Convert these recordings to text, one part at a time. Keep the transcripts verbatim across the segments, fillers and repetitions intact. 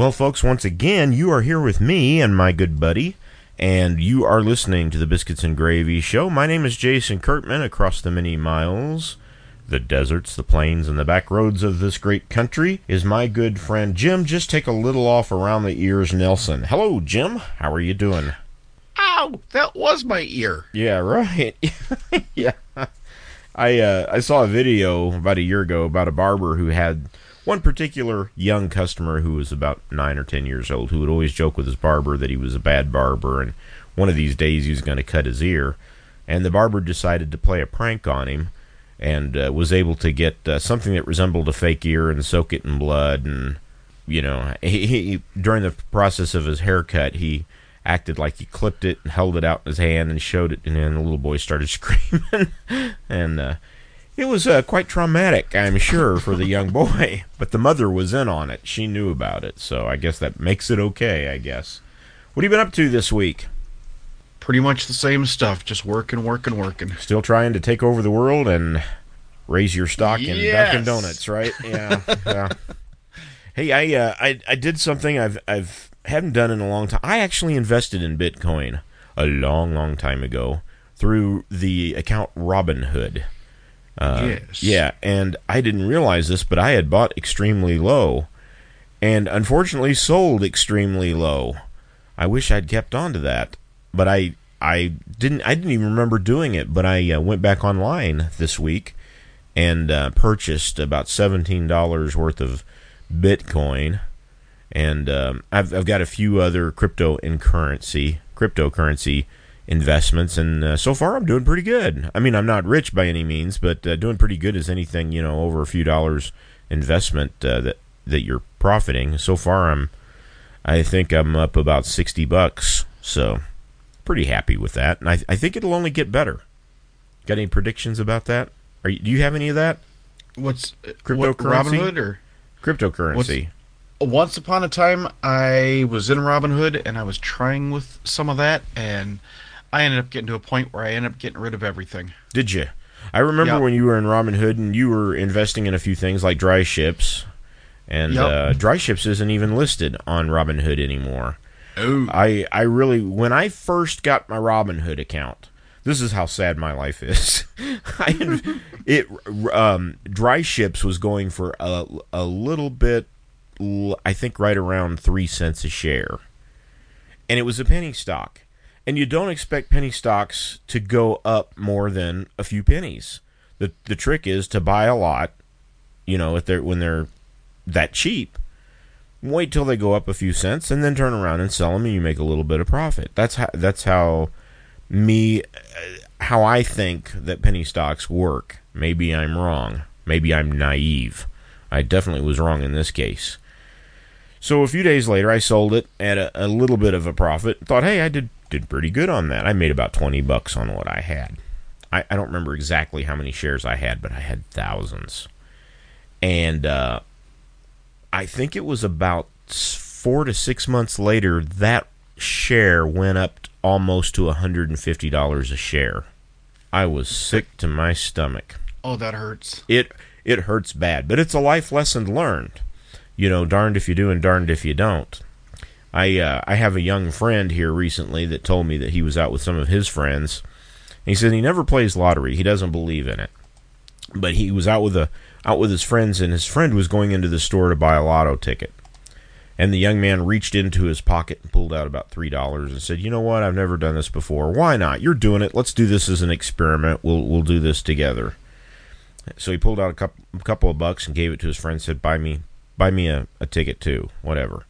Well, folks, once again, you are here with me and my good buddy, and you are listening to the Biscuits and Gravy Show. My name is Jason Kirtman. Across the many miles, the deserts, the plains, and the back roads of this great country is my good friend Jim. Just take a little off around the ears, Nelson. Hello, Jim. How are you doing? Ow! That was my ear. Yeah, right. Yeah. I uh, I saw a video about a year ago about a barber who had one particular young customer who was about nine or ten years old who would always joke with his barber that he was a bad barber and one of these days he was going to cut his ear. And the barber decided to play a prank on him and uh, was able to get uh, something that resembled a fake ear and soak it in blood. And, you know, he, he during the process of his haircut, he acted like he clipped it and held it out in his hand and showed it, and then the little boy started screaming. And uh, it was uh, quite traumatic, I'm sure, for the young boy. But the mother was in on it. She knew about it, so I guess that makes it okay, I guess. What have you been up to this week? Pretty much the same stuff, just working, working, working. Still trying to take over the world and raise your stock yes. in Dunkin' Donuts, right? Yeah. Yeah. Hey, I, uh, I I did something I've I've... haven't done in a long time. I actually invested in Bitcoin a long, long time ago through the account Robinhood. Uh, yes. Yeah, and I didn't realize this, but I had bought extremely low and unfortunately sold extremely low. I wish I'd kept on to that, but I I didn't I didn't even remember doing it, but I uh, went back online this week and uh, purchased about seventeen dollars worth of Bitcoin. And um, I've I've got a few other crypto and currency cryptocurrency investments, and uh, so far I'm doing pretty good. I mean, I'm not rich by any means, but uh, doing pretty good as anything, you know, over a few dollars investment uh, that that you're profiting. So far, I'm I think I'm up about sixty bucks, so pretty happy with that. And I I think it'll only get better. Got any predictions about that? Are you, do you have any of that? What's cryptocurrency? What, Robinhood or cryptocurrency? What's, Once upon a time, I was in Robinhood, and I was trying with some of that, and I ended up getting to a point where I ended up getting rid of everything. Did you? I remember yep. when you were in Robinhood, and you were investing in a few things like Dry Ships, and yep. uh, Dry Ships isn't even listed on Robinhood anymore. Oh. I, I really, when I first got my Robinhood account, this is how sad my life is. I, it um, Dry Ships was going for a, a little bit, I think right around three cents a share, and it was a penny stock, and you don't expect penny stocks to go up more than a few pennies. The the trick is to buy a lot, you know, if they're when they're that cheap, wait till they go up a few cents, and then turn around and sell them, and you make a little bit of profit. That's how that's how me how I think that penny stocks work. Maybe I'm wrong. Maybe I'm naive. I definitely was wrong in this case. So a few days later, I sold it at a, a little bit of a profit. Thought, hey, I did did pretty good on that. I made about twenty bucks on what I had. I, I don't remember exactly how many shares I had, but I had thousands. And uh, I think it was about four to six months later, that share went up almost to one hundred fifty dollars a share. I was sick to my stomach. Oh, that hurts. It it hurts bad, but it's a life lesson learned. You know, darned if you do and darned if you don't. I uh, I have a young friend here recently that told me that he was out with some of his friends. And he said he never plays lottery. He doesn't believe in it. But he was out with a out with his friends, and his friend was going into the store to buy a lotto ticket. And the young man reached into his pocket and pulled out about three dollars and said, you know what, I've never done this before. Why not? You're doing it. Let's do this as an experiment. We'll we'll do this together. So he pulled out a couple, a couple of bucks and gave it to his friend and said, buy me Buy me a, a ticket too, whatever.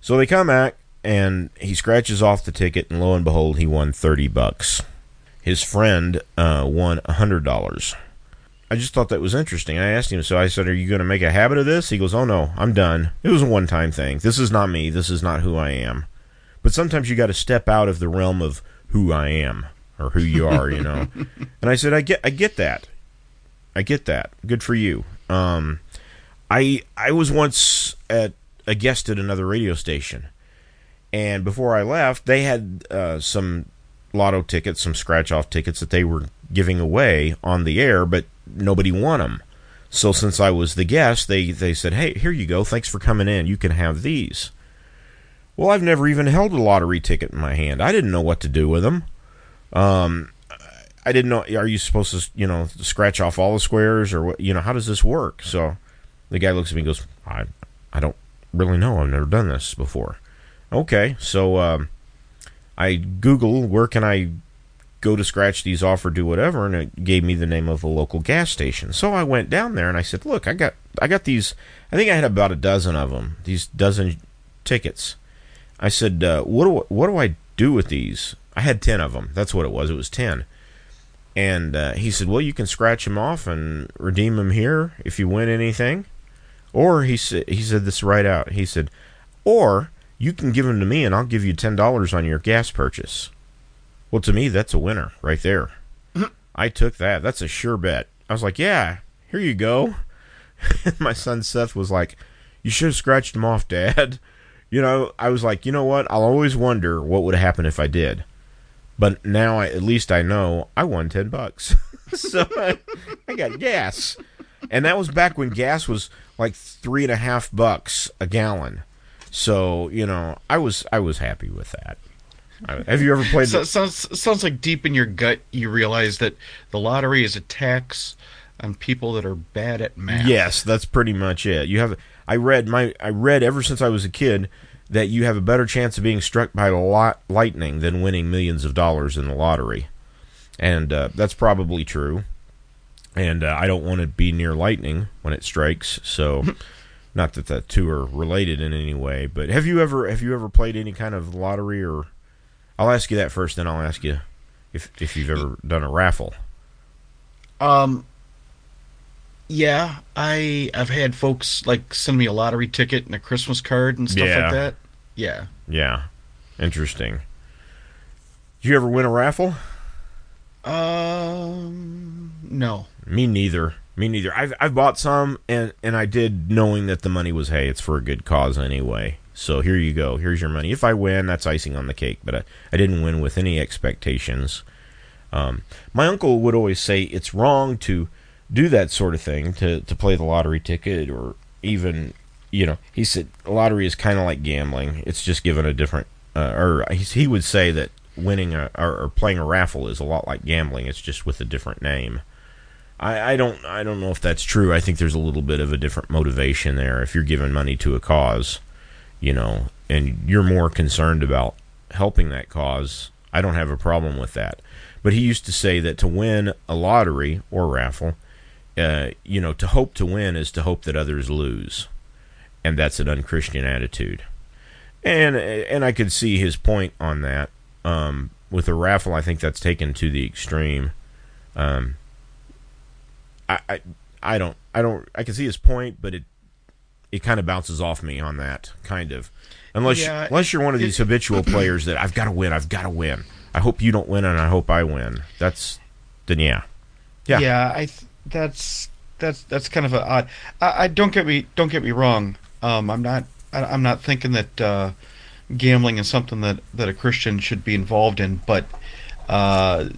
So they come back, and he scratches off the ticket, and lo and behold, he won thirty bucks. His friend uh, won one hundred dollars. I just thought that was interesting. I asked him, so I said, are you going to make a habit of this? He goes, oh no, I'm done. It was a one-time thing. This is not me. This is not who I am. But sometimes you got to step out of the realm of who I am or who you are, you know. And I said, I get, I get that. I get that. Good for you. Um... I I was once at a guest at another radio station, and before I left, they had uh, some lotto tickets, some scratch-off tickets that they were giving away on the air, but nobody won them. So since I was the guest, they, they said, hey, here you go. Thanks for coming in. You can have these. Well, I've never even held a lottery ticket in my hand. I didn't know what to do with them. Um, I didn't know, are you supposed to, you know, scratch off all the squares or what, you know, how does this work? So the guy looks at me and goes, I, I don't really know. I've never done this before. Okay. So, um, I Google, where can I go to scratch these off or do whatever? And it gave me the name of a local gas station. So I went down there and I said, look, I got, I got these, I think I had about a dozen of them, these dozen tickets. I said, uh, what do, what do I do with these? I had ten of them. That's what it was. It was ten. And uh, he said, well, you can scratch them off and redeem them here if you win anything. Or he said, he said this right out. He said, or you can give them to me and I'll give you ten dollars on your gas purchase. Well, to me, that's a winner right there. I took that. That's a sure bet. I was like, yeah, here you go. My son Seth was like, you should have scratched them off, Dad. You know, I was like, you know what? I'll always wonder what would happen if I did. But now, I, at least I know I won ten bucks. So I, I got gas. And that was back when gas was like three and a half bucks a gallon. So, you know, I was I was happy with that. Have you ever played? So, the- sounds, sounds like deep in your gut you realize that the lottery is a tax on people that are bad at math. Yes, that's pretty much it. You have I read my I read ever since I was a kid that you have a better chance of being struck by lot, lightning than winning millions of dollars in the lottery. And uh, that's probably true. And uh, I don't want to be near lightning when it strikes, so not that the two are related in any way. But have you ever have you ever played any kind of lottery? Or I'll ask you that first, then I'll ask you if if you've ever done a raffle. Um Yeah, I, I've had folks like send me a lottery ticket and a Christmas card and stuff yeah. like that. Yeah. Yeah. Interesting. Did you ever win a raffle? Um, no. Me neither. Me neither. I've I've bought some, and, and I did knowing that the money was, hey, it's for a good cause anyway. So here you go. Here's your money. If I win, that's icing on the cake. But I, I didn't win with any expectations. Um, my uncle would always say it's wrong to do that sort of thing, to, to play the lottery ticket, or even, you know, he said lottery is kind of like gambling. It's just given a different, uh, or he, he would say that winning a, or, or playing a raffle is a lot like gambling. It's just with a different name. I, I don't I don't know if that's true. I think there's a little bit of a different motivation there. If you're giving money to a cause, you know, and you're more concerned about helping that cause, I don't have a problem with that. But he used to say that to win a lottery or raffle, Uh, you know, to hope to win is to hope that others lose, and that's an unchristian attitude. And and I could see his point on that. Um, with a raffle, I think that's taken to the extreme. Um, I, I I don't I don't I can see his point, but it it kind of bounces off me on that kind of. Unless yeah, unless you're one of these habitual players that I've got to win, I've got to win. I hope you don't win, and I hope I win. That's then yeah, yeah. Yeah, I. Th- That's that's that's kind of a odd. I, I don't get me don't get me wrong. Um, I'm not I, I'm not thinking that uh, gambling is something that, that a Christian should be involved in. But uh,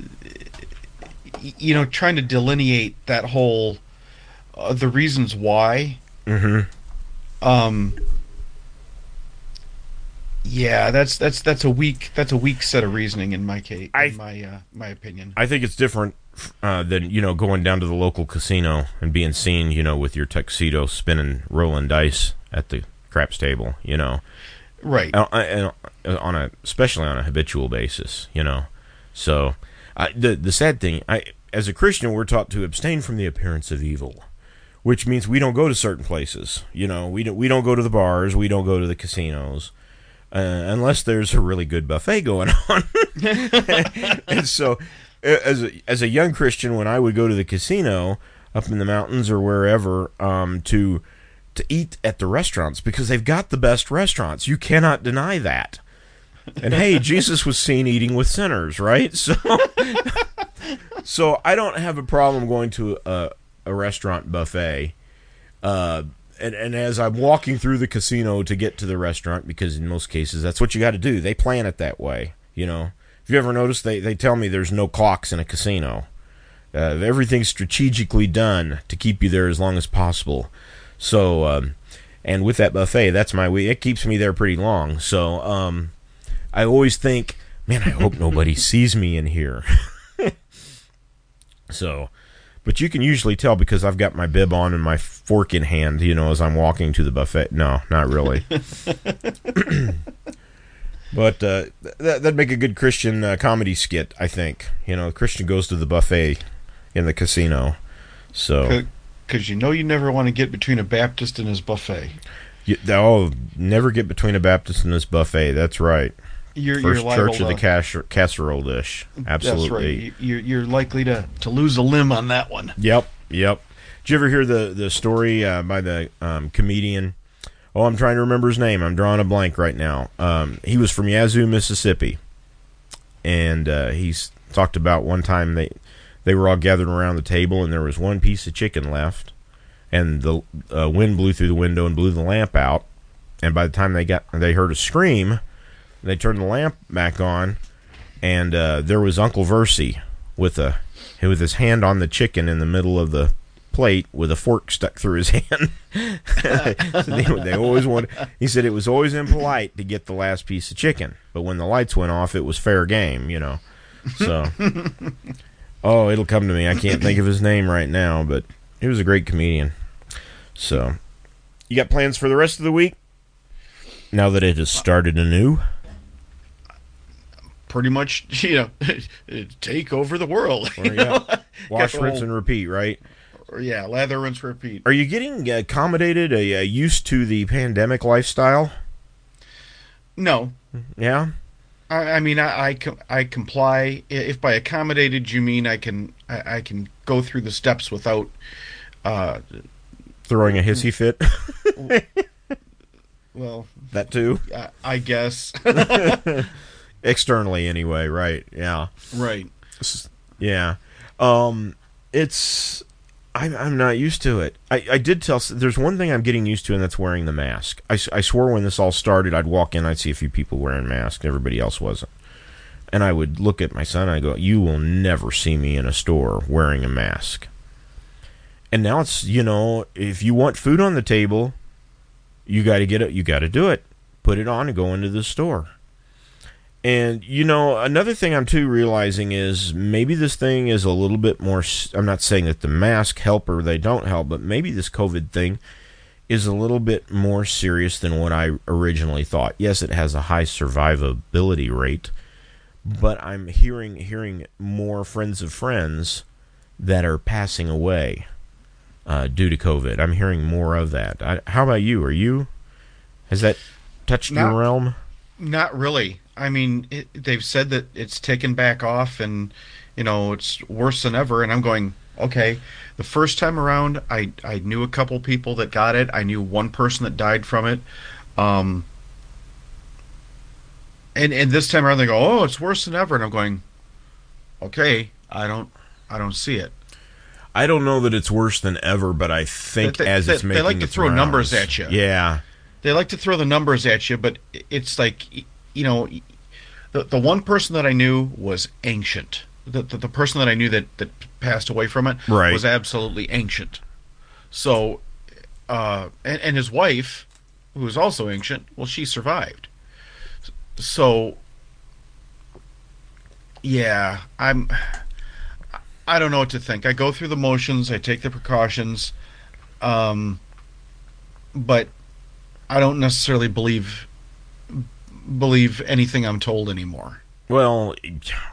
you know, trying to delineate that whole uh, the reasons why. Mm-hmm. Um. Yeah, that's that's that's a weak that's a weak set of reasoning in my case. I, in my uh, my opinion. I think it's different. Uh, than, you know, going down to the local casino and being seen, you know, with your tuxedo spinning, rolling dice at the craps table, you know. Right. And on a, especially on a habitual basis, you know. So, I, the the sad thing, I as a Christian, we're taught to abstain from the appearance of evil, which means we don't go to certain places, you know. We don't, we don't go to the bars, we don't go to the casinos. Uh, unless there's a really good buffet going on. And so, as a, as a young Christian, when I would go to the casino up in the mountains or wherever um, to to eat at the restaurants, because they've got the best restaurants. You cannot deny that. And, hey, Jesus was seen eating with sinners, right? So, so I don't have a problem going to a, a restaurant buffet. Uh, and, and as I'm walking through the casino to get to the restaurant, because in most cases that's what you got to do. They plan it that way, you know. If you ever noticed, they, they tell me there's no clocks in a casino. Uh, everything's strategically done to keep you there as long as possible. So, um, And with that buffet, that's my week. It keeps me there pretty long. So um, I always think, man, I hope nobody sees me in here. So, but you can usually tell because I've got my bib on and my fork in hand, you know, as I'm walking to the buffet. No, not really. But uh, th- that'd make a good Christian uh, comedy skit, I think. You know, Christian goes to the buffet in the casino. So, because you know you never want to get between a Baptist and his buffet. You, oh, never get between a Baptist and his buffet. That's right. You're, First you're Church of the cash, casserole dish. Absolutely. That's right. You're, you're likely to, to lose a limb on that one. Yep, yep. Did you ever hear the, the story uh, by the um, comedian? Oh, I'm trying to remember his name. I'm drawing a blank right now. Um, he was from Yazoo, Mississippi. And uh, he's talked about one time they... They were all gathered around the table, and there was one piece of chicken left, and the uh, wind blew through the window and blew the lamp out. And by the time they got, they heard a scream, they turned the lamp back on, and uh, there was Uncle Versi with a with his hand on the chicken in the middle of the plate with a fork stuck through his hand. So they, they always wanted, he said it was always impolite to get the last piece of chicken, but when the lights went off, it was fair game, you know. So. Oh, it'll come to me. I can't think of his name right now, but he was a great comedian. So, you got plans for the rest of the week? Now that it has started anew? Pretty much, you know, take over the world. Or, yeah. Wash, rinse, and repeat, right? Or, yeah, lather, rinse, repeat. Are you getting accommodated, uh, used to the pandemic lifestyle? No. Yeah? I mean, I, I, I comply. If by accommodated you mean I can I, I can go through the steps without uh, throwing a hissy fit. Well, that too. I, I guess externally, anyway. Right? Yeah. Right. Yeah. Um, it's I'm I'm not used to it. I, I did tell. There's one thing I'm getting used to, and that's wearing the mask. I, I swore when this all started, I'd walk in, I'd see a few people wearing masks. Everybody else wasn't. And I would look at my son, and I'd go, you will never see me in a store wearing a mask. And now it's, you know, if you want food on the table, you got to get it. You got to do it. Put it on and go into the store. And, you know, another thing I'm, too, realizing is maybe this thing is a little bit more... I'm not saying that the mask help or they don't help, but maybe this COVID thing is a little bit more serious than what I originally thought. Yes, it has a high survivability rate, but I'm hearing hearing more friends of friends that are passing away uh, due to COVID. I'm hearing more of that. I, how about you? Are you... Has that touched not, your realm? Not really. I mean, it, they've said that it's taken back off and, you know, it's worse than ever. And I'm going, okay, the first time around, I, I knew a couple people that got it. I knew one person that died from it. Um, and, and this time around, they go, oh, it's worse than ever. And I'm going, okay, I don't I don't see it. I don't know that it's worse than ever, but I think they, as they, it's making its rounds. They like to throw rounds. numbers at you. Yeah. They like to throw the numbers at you, but it's like... You know, the the one person that I knew was ancient. The the, the person that I knew that, that passed away from it right. was absolutely ancient. So, uh, and, and his wife, who was also ancient, well, she survived. So, yeah, I'm. I don't know what to think. I go through the motions. I take the precautions, um, but I don't necessarily believe. believe anything I'm told anymore. Well,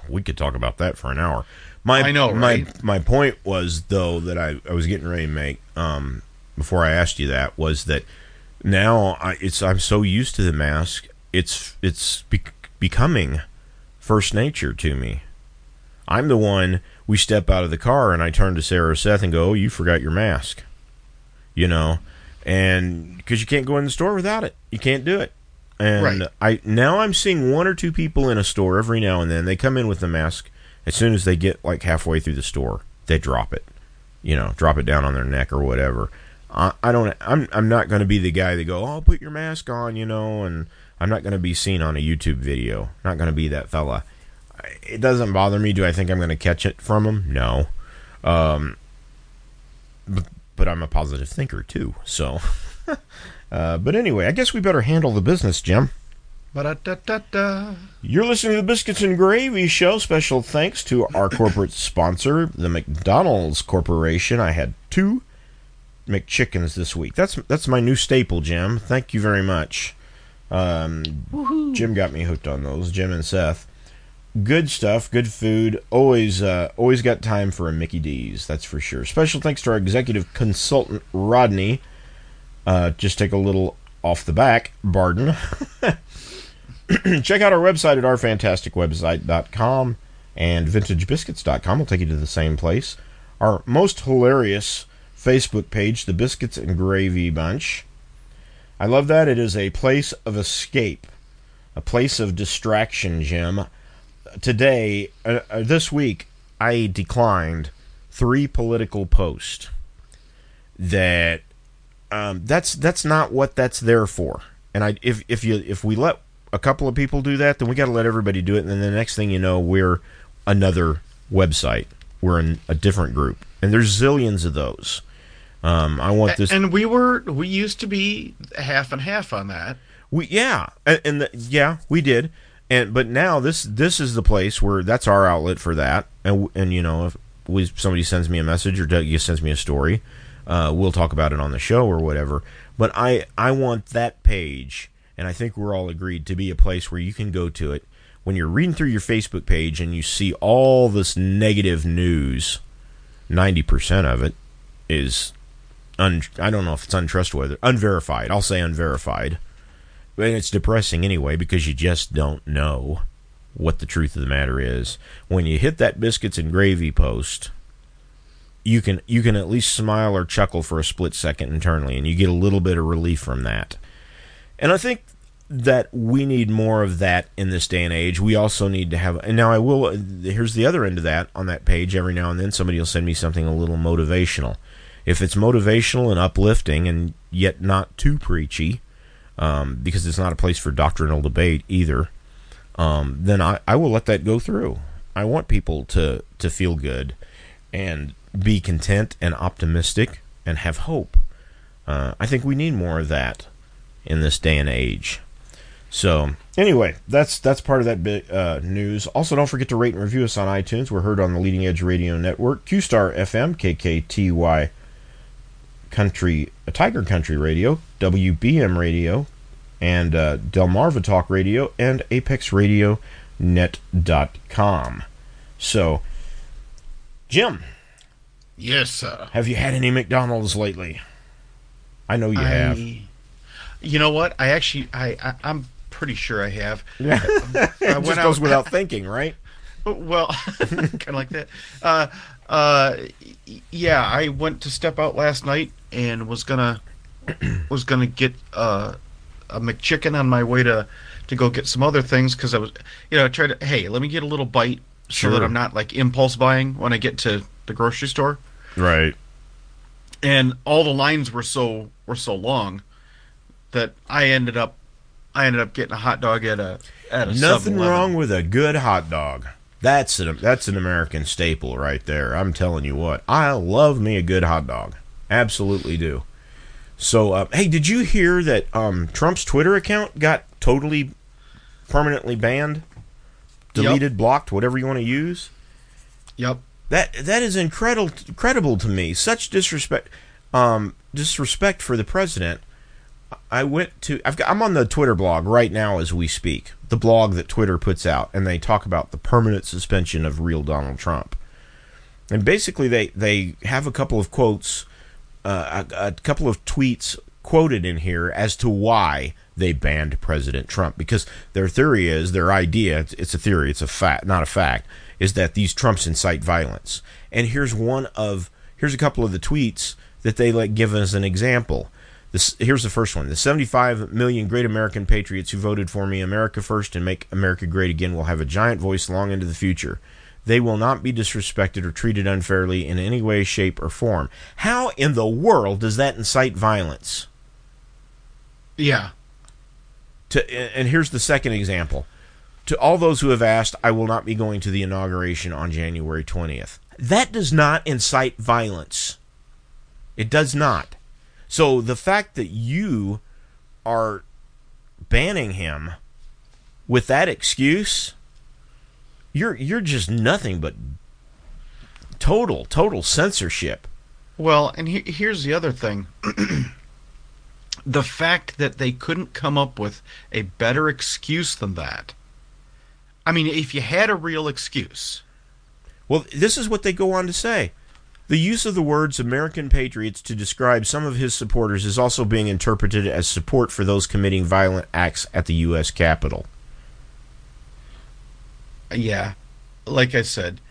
we could talk about that for an hour. My, I know, right? My, my point was, though, that I, I was getting ready to make, um, before I asked you that, was that now I, it's, I'm so used to the mask, it's it's be- becoming first nature to me. I'm the one, we step out of the car, and I turn to Sarah or Seth and go, oh, you forgot your mask. You know? And because you can't go in the store without it. You can't do it. And right. I now I'm seeing one or two people in a store every now and then. They come in with a mask. As soon as they get like halfway through the store, they drop it, you know, drop it down on their neck or whatever. I, I don't. I'm I'm not going to be the guy that go, oh, put your mask on, you know, and I'm not going to be seen on a YouTube video. Not going to be that fella. It doesn't bother me. Do I think I'm going to catch it from him? No. Um. But, but I'm a positive thinker too, so. uh, but anyway, I guess we better handle the business, Jim. Ba-da-da-da-da. You're listening to the Biscuits and Gravy Show. Special thanks to our corporate sponsor, the McDonald's Corporation. I had two McChickens this week. That's that's my new staple, Jim. Thank you very much. Um, Woohoo. Jim got me hooked on those. Jim and Seth. Good stuff, good food. Always, uh, always got time for a Mickey D's. That's for sure. Special thanks to our executive consultant Rodney. Uh, just take a little off the back, Barden. Check out our website at our fantastic website dot com and vintage biscuits dot com. We'll take you to the same place. Our most hilarious Facebook page, the Biscuits and Gravy Bunch. I love that. It is a place of escape, a place of distraction, Jim. Today, uh, uh, this week, I declined three political posts. That um, that's that's not what that's there for. And I, if if you if we let a couple of people do that, then we got to let everybody do it. And then the next thing you know, we're another website. We're in a different group, and there's zillions of those. Um, I want this, and we were we used to be half and half on that. We yeah, and, and the, yeah, we did. And but now this this is the place where that's our outlet for that. And and you know, if we, somebody sends me a message or Doug sends me a story, uh, we'll talk about it on the show or whatever. But I I want that page, and I think we're all agreed, to be a place where you can go to it when you're reading through your Facebook page and you see all this negative news. ninety percent of it is un, I don't know if it's untrustworthy, unverified. I'll say unverified. And it's depressing anyway, because you just don't know what the truth of the matter is. When you hit that Biscuits and Gravy post, you can you can at least smile or chuckle for a split second internally, and you get a little bit of relief from that. And I think that we need more of that in this day and age. We also need to have, and now I will, here's the other end of that, on that page, every now and then somebody will send me something a little motivational. If it's motivational and uplifting and yet not too preachy, Um, because it's not a place for doctrinal debate either, um, then I, I will let that go through. I want people to, to feel good and be content and optimistic and have hope. Uh, I think we need more of that in this day and age. So anyway, that's that's part of that bit, uh, news. Also, don't forget to rate and review us on iTunes. We're heard on the Leading Edge Radio Network, Qstar F M, K K T Y, Country, Tiger Country Radio, W B M Radio, and uh, Delmarva Talk Radio, and Apex Radio Net dot com. So, Jim. Yes, sir. Have you had any McDonald's lately? I know you I, have. You know what? I actually, I, I I'm pretty sure I have. Yeah. it I went just out, goes without thinking, right? Well, kind of like that. Uh, uh, yeah, I went to step out last night and was gonna was gonna get uh, a McChicken on my way to, to go get some other things, because I was, you know, I tried to, hey, let me get a little bite, sure, so that I'm not like impulse buying when I get to the grocery store. Right. And all the lines were so were so long that I ended up I ended up getting a hot dog at a at a Nothing seven eleven. Wrong with a good hot dog. That's an that's an American staple right there. I'm telling you what, I love me a good hot dog. Absolutely do. So, uh, hey, did you hear that um, Trump's Twitter account got totally, permanently banned, deleted, yep, blocked, whatever you want to use? Yep. That that is incredible, incredible to me. Such disrespect, um, disrespect for the president. I went to I've got, I'm on the Twitter blog right now as we speak, the blog that Twitter puts out, and they talk about the permanent suspension of real Donald Trump. And basically, they, they have a couple of quotes, uh, a, a couple of tweets quoted in here as to why they banned President Trump, because their theory is, their idea, it's, it's a theory, it's a fact, not a fact, is that these Trumps incite violence. And here's one of here's a couple of the tweets that they like give as an example. This, here's the first one. The seventy-five million great American patriots who voted for me, America first, and make America great again, will have a giant voice long into the future. They will not be disrespected or treated unfairly in any way, shape, or form. How in the world does that incite violence? Yeah. To, and here's the second example. To all those who have asked, I will not be going to the inauguration on January twentieth. That does not incite violence. It does not. So the fact that you are banning him with that excuse, you're you're just nothing but total, total censorship. Well, and he, here's the other thing. The fact that they couldn't come up with a better excuse than that. I mean, if you had a real excuse. Well, this is what they go on to say. The use of the words American patriots to describe some of his supporters is also being interpreted as support for those committing violent acts at the U S Capitol. Yeah. Like I said.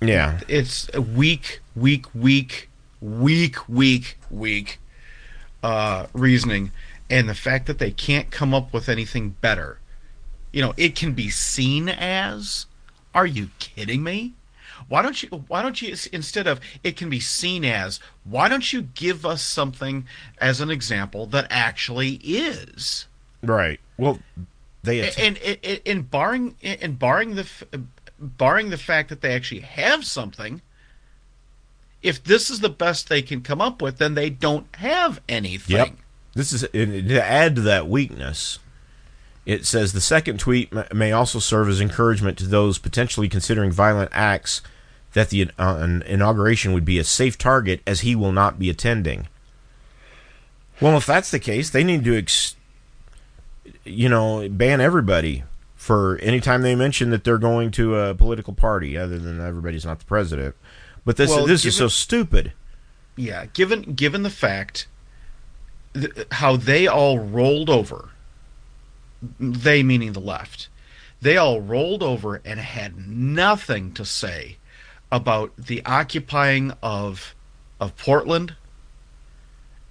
Yeah. It's weak, weak, weak, weak, weak, weak uh, reasoning. And the fact that they can't come up with anything better. You know, it can be seen as, are you kidding me? Why don't you, why don't you, instead of it can be seen as, why don't you give us something as an example that actually is? Right. Well, they att- and, and, and, and barring and barring the barring the fact that they actually have something, if this is the best they can come up with, then they don't have anything. Yep. This is to add to that weakness. It says the second tweet may also serve as encouragement to those potentially considering violent acts that the uh, inauguration would be a safe target as he will not be attending. Well, if that's the case, they need to, ex- you know, ban everybody for any time they mention that they're going to a political party, other than everybody's not the president. But this well, this given, is so stupid. Yeah, given given the fact th- how they all rolled over. They, meaning the left, they all rolled over and had nothing to say about the occupying of of Portland,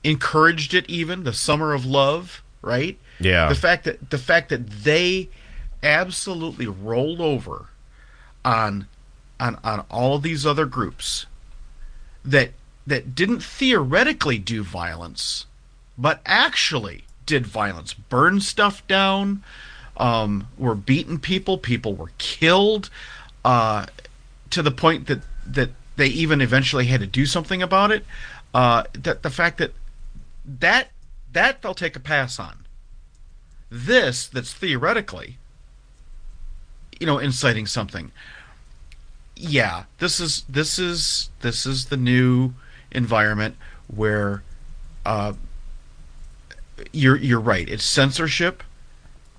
encouraged it even, the Summer of Love, right? Yeah. The fact that the fact that they absolutely rolled over on on on all of these other groups that that didn't theoretically do violence, but actually did violence, burned stuff down, um, were beating people, people were killed, uh, to the point that, that they even eventually had to do something about it. Uh, that the fact that that that they'll take a pass on. This that's theoretically, you know, inciting something. Yeah, this is this is this is the new environment where. Uh, You're you're right. It's censorship.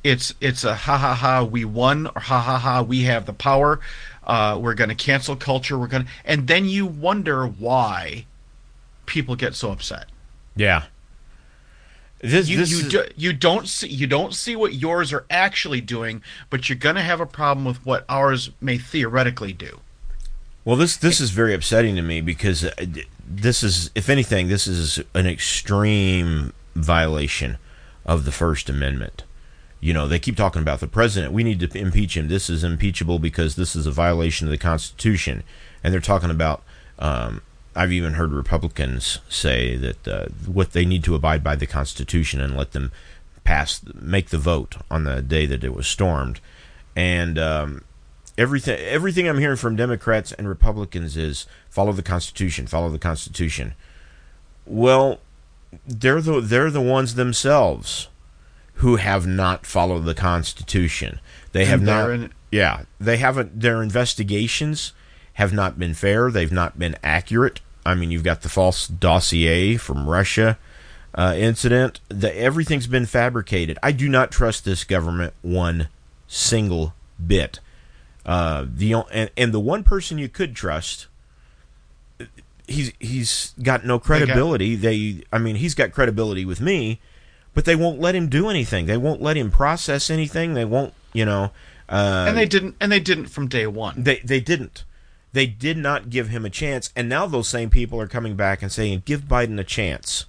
It's it's a ha ha ha we won, or ha ha ha we have the power. Uh, we're going to cancel culture. We're going to, and then you wonder why people get so upset. Yeah. This, you this you, is... do, you don't see you don't see what yours are actually doing, but you're going to have a problem with what ours may theoretically do. Well, this this is very upsetting to me because this is, if anything, this is an extreme violation of the First Amendment. You know, they keep talking about the president. We need to impeach him. This is impeachable because this is a violation of the Constitution. And they're talking about, um, I've even heard Republicans say that uh, what they need to abide by the Constitution and let them pass, make the vote on the day that it was stormed. And um, everything, everything I'm hearing from Democrats and Republicans is follow the Constitution, follow the Constitution. Well, They're the they're the ones themselves who have not followed the Constitution. They have not. In, yeah, they haven't. Their investigations have not been fair. They've not been accurate. I mean, you've got the false dossier from Russia uh, incident. The, everything's been fabricated. I do not trust this government one single bit. Uh, the and, and the one person you could trust. He's he's got no credibility. They, got, they, I mean, he's got credibility with me, but they won't let him do anything. They won't let him process anything. They won't, you know. Uh, and they didn't. And they didn't from day one. They they didn't. They did not give him a chance. And now those same people are coming back and saying, "Give Biden a chance.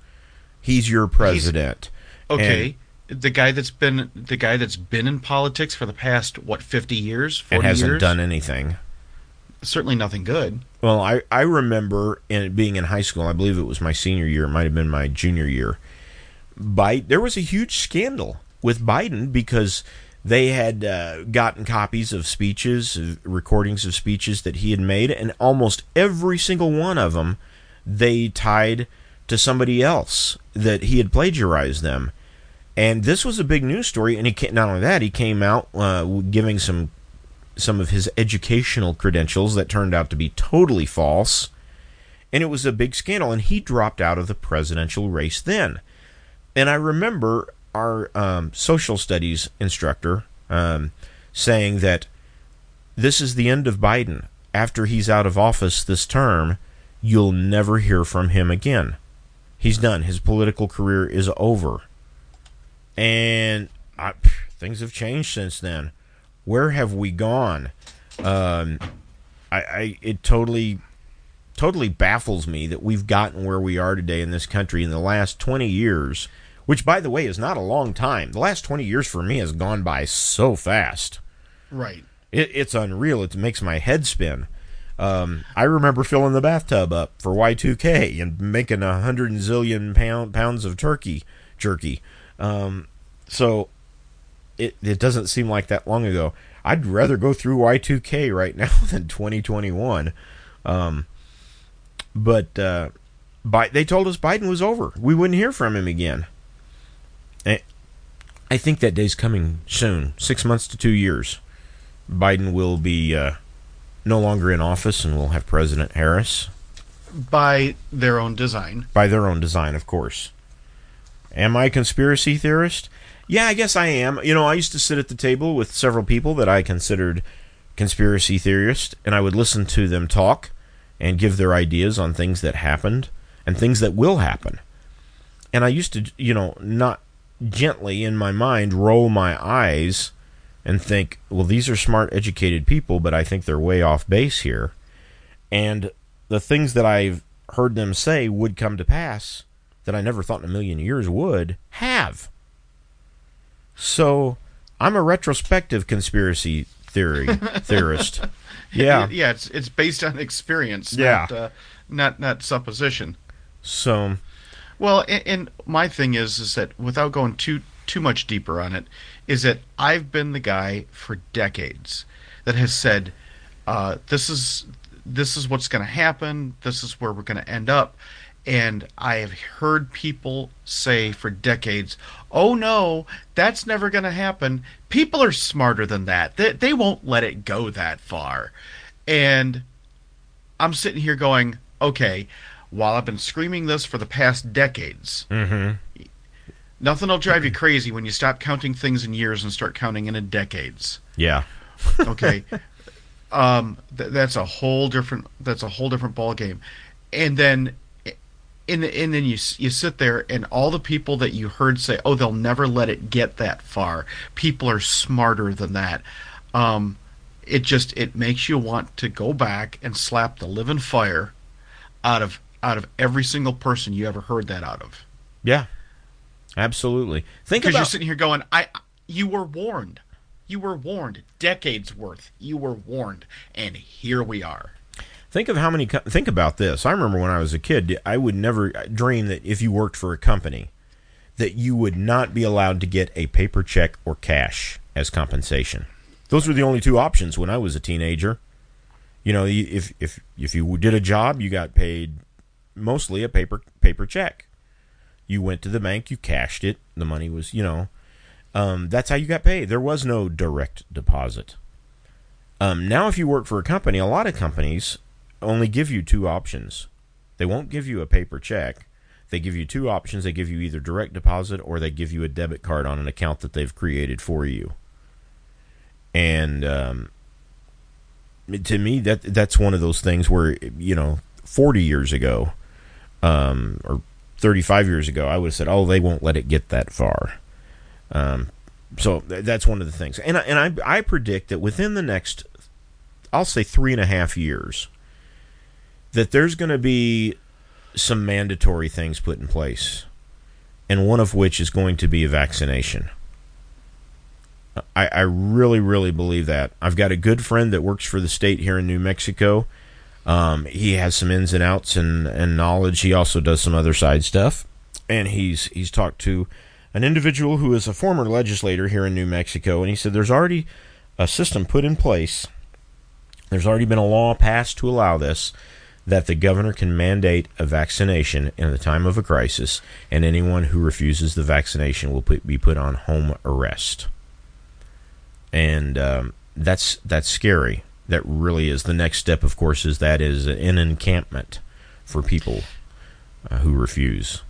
He's your president." He's, okay, and, the guy that's been the guy that's been in politics for the past what fifty years, forty years, and hasn't years? done anything. Certainly nothing good. Well, I, I remember in being in high school, I believe it was my senior year, it might have been my junior year, By, there was a huge scandal with Biden because they had uh, gotten copies of speeches, recordings of speeches that he had made, and almost every single one of them they tied to somebody else that he had plagiarized them. And this was a big news story. And he came, not only that, he came out uh, giving some some of his educational credentials that turned out to be totally false. And it was a big scandal. And he dropped out of the presidential race then. And I remember our um, social studies instructor um, saying that this is the end of Biden. After he's out of office this term, you'll never hear from him again. He's done. His political career is over. And I, things have changed since then. Where have we gone? Um, I, I it totally, totally baffles me that we've gotten where we are today in this country in the last twenty years, which, by the way, is not a long time. The last twenty years for me has gone by so fast. Right. It, it's unreal. It makes my head spin. Um, I remember filling the bathtub up for Y two K and making a hundred zillion pound, pounds of turkey jerky. Um, so it it doesn't seem like that long ago. I'd rather go through Y two K right now than twenty twenty-one. Um, but uh, Bi- they told us Biden was over. We wouldn't hear from him again. And I think that day's coming soon, six months to two years. Biden will be uh, no longer in office, and we'll have President Harris. By their own design. By their own design, of course. Am I a conspiracy theorist? Yeah, I guess I am. You know, I used to sit at the table with several people that I considered conspiracy theorists, and I would listen to them talk and give their ideas on things that happened and things that will happen. And I used to, you know, not gently in my mind roll my eyes and think, well, these are smart, educated people, but I think they're way off base here. And the things that I've heard them say would come to pass that I never thought in a million years would have. So I'm a retrospective conspiracy theory theorist. Yeah, yeah, it's it's based on experience, yeah, not uh, not, not supposition. So, well, and, and my thing is is that without going too too much deeper on it, is that I've been the guy for decades that has said, uh, this is this is what's going to happen. This is where we're going to end up. And I have heard people say for decades, oh, no, that's never going to happen. People are smarter than that. They, they won't let it go that far. And I'm sitting here going, okay, while I've been screaming this for the past decades, mm-hmm. nothing will drive you crazy when you stop counting things in years and start counting in, in decades. Yeah. Okay. Um, th- that's a whole different, that's a whole different ballgame. And then... And, and then you you sit there, and all the people that you heard say, oh, they'll never let it get that far. People are smarter than that. Um, it just it makes you want to go back and slap the living fire out of out of every single person you ever heard that out of. Yeah, absolutely. Think about, because you're sitting here going, I you were warned, you were warned, decades worth, you were warned, and here we are. Think of how many. Co- think about this. I remember when I was a kid, I would never dream that if you worked for a company, that you would not be allowed to get a paper check or cash as compensation. Those were the only two options when I was a teenager. You know, if if if you did a job, you got paid mostly a paper paper check. You went to the bank, you cashed it. The money was, you know, um, that's how you got paid. There was no direct deposit. Um, now, if you work for a company, a lot of companies only give you two options. They won't give you a paper check. They give you two options. They give you either direct deposit or they give you a debit card on an account that they've created for you. And um, to me, that that's one of those things where, you know, forty years ago um, or thirty-five years ago, I would have said, oh, they won't let it get that far. Um, so th- that's one of the things. And, I, and I, I predict that within the next, I'll say three and a half years, that there's going to be some mandatory things put in place, and one of which is going to be a vaccination. I, I really, really believe that. I've got a good friend that works for the state here in New Mexico. Um, he has some ins and outs and, and knowledge. He also does some other side stuff, and he's he's talked to an individual who is a former legislator here in New Mexico, and he said there's already a system put in place. There's already been a law passed to allow this, that the governor can mandate a vaccination in the time of a crisis, and anyone who refuses the vaccination will put, be put on home arrest. And um, that's that's scary. That really is. The next step, of course, is that is an encampment for people uh, who refuse.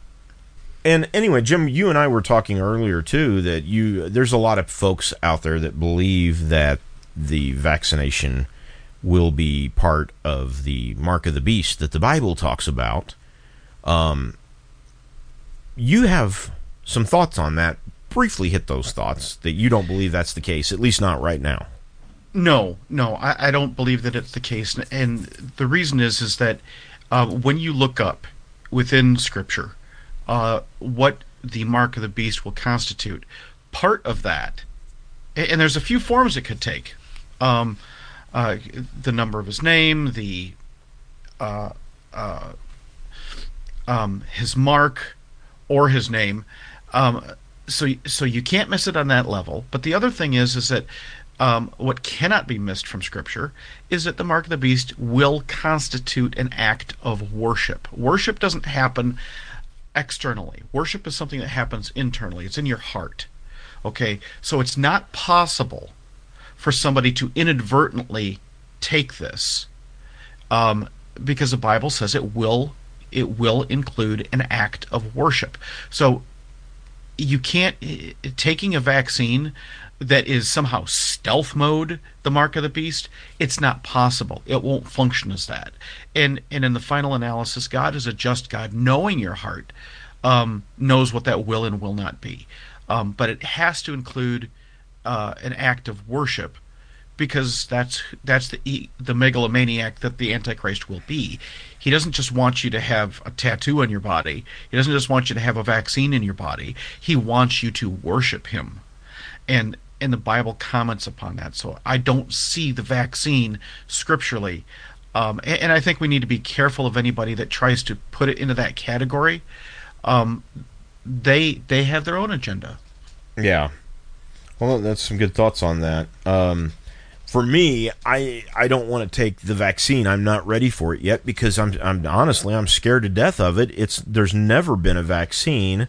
And anyway, Jim, you and I were talking earlier, too, that you there's a lot of folks out there that believe that the vaccination will be part of the mark of the beast that the Bible talks about. Um, you have some thoughts on that. Briefly hit those thoughts, that you don't believe that's the case, at least not right now. No, no, I, I don't believe that it's the case. And, and the reason is, is that uh, when you look up within Scripture uh, what the mark of the beast will constitute, part of that, and there's a few forms it could take, um, Uh, the number of his name, the uh, uh, um, his mark, or his name. Um, so, so you can't miss it on that level. But the other thing is, is that um, what cannot be missed from Scripture is that the mark of the beast will constitute an act of worship. Worship doesn't happen externally. Worship is something that happens internally. It's in your heart. Okay, so it's not possible for somebody to inadvertently take this, um, because the Bible says it will it will include an act of worship. So you can't taking a vaccine that is somehow stealth mode, the mark of the beast. It's not possible. It won't function as that. And and in the final analysis, God is a just God, knowing your heart, um, knows what that will and will not be. Um, but it has to include Uh, an act of worship, because that's that's the the megalomaniac that the Antichrist will be. He doesn't just want you to have a tattoo on your body. He doesn't just want you to have a vaccine in your body. He wants you to worship him, and and the Bible comments upon that. So I don't see the vaccine scripturally, um, and, and I think we need to be careful of anybody that tries to put it into that category. Um, they they have their own agenda. Yeah. Well, that's some good thoughts on that. Um, for me, I I don't want to take the vaccine. I'm not ready for it yet, because I'm I'm honestly I'm scared to death of it. It's there's never been a vaccine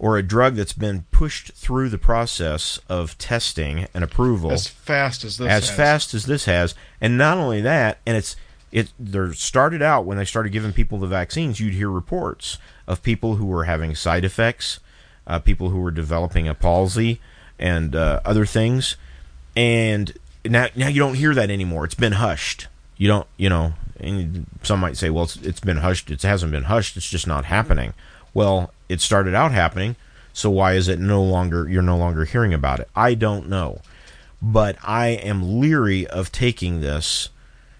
or a drug that's been pushed through the process of testing and approval as fast as this as has. fast as this has. And not only that, and it's it. They started out when they started giving people the vaccines. You'd hear reports of people who were having side effects, uh, people who were developing a palsy, and uh, other things, and now now you don't hear that anymore. It's been hushed. You don't, you know, and some might say, well, it's, it's been hushed. It hasn't been hushed. It's just not happening. Well, it started out happening, so why is it no longer, you're no longer hearing about it? I don't know, but I am leery of taking this.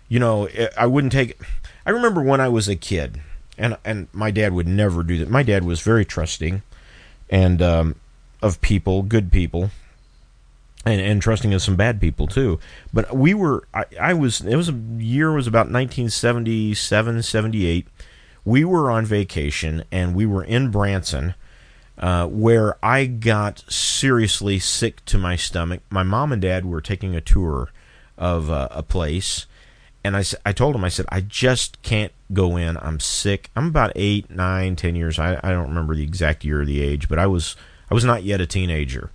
You know, I wouldn't take, I remember when I was a kid, and, and my dad would never do that. My dad was very trusting, and, um, of people, good people, and, and trusting of some bad people too. But we were, I, I was, it was a year, was about nineteen seventy-seven, seventy-eight. We were on vacation, and we were in Branson, uh, where I got seriously sick to my stomach. My mom and dad were taking a tour of uh, a place, and I, I told them, I said, I just can't go in. I'm sick. I'm about eight, nine, ten years. I, I don't remember the exact year or the age, but I was... I was not yet a teenager.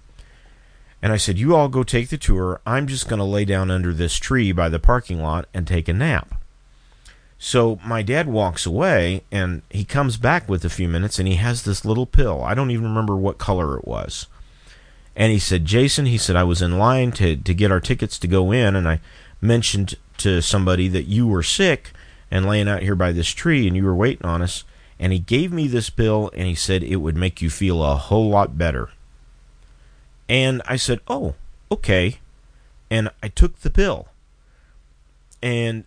And I said, you all go take the tour. I'm just going to lay down under this tree by the parking lot and take a nap. So my dad walks away, and he comes back with a few minutes, and he has this little pill. I don't even remember what color it was. And he said, Jason, he said, I was in line to, to get our tickets to go in, and I mentioned to somebody that you were sick and laying out here by this tree, and you were waiting on us. And he gave me this pill, and he said it would make you feel a whole lot better. And I said, oh, okay. And I took the pill. And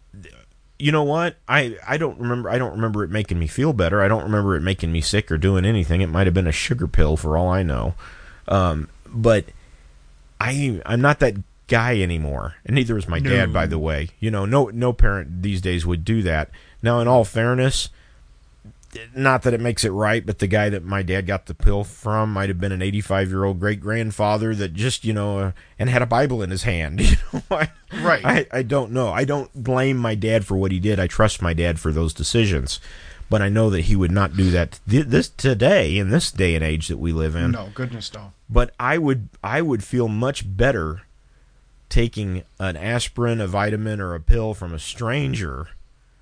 you know what? I, I don't remember I don't remember it making me feel better. I don't remember it making me sick or doing anything. It might have been a sugar pill for all I know. Um, but I I'm not that guy anymore. And neither is my no. dad, by the way. You know, no no parent these days would do that. Now, in all fairness, not that it makes it right, but the guy that my dad got the pill from might have been an eighty-five-year-old great-grandfather that just, you know, uh, and had a Bible in his hand. You know, I, right. I, I don't know. I don't blame my dad for what he did. I trust my dad for those decisions. But I know that he would not do that th- this today, in this day and age that we live in. No, goodness no. But I would, I would feel much better taking an aspirin, a vitamin, or a pill from a stranger,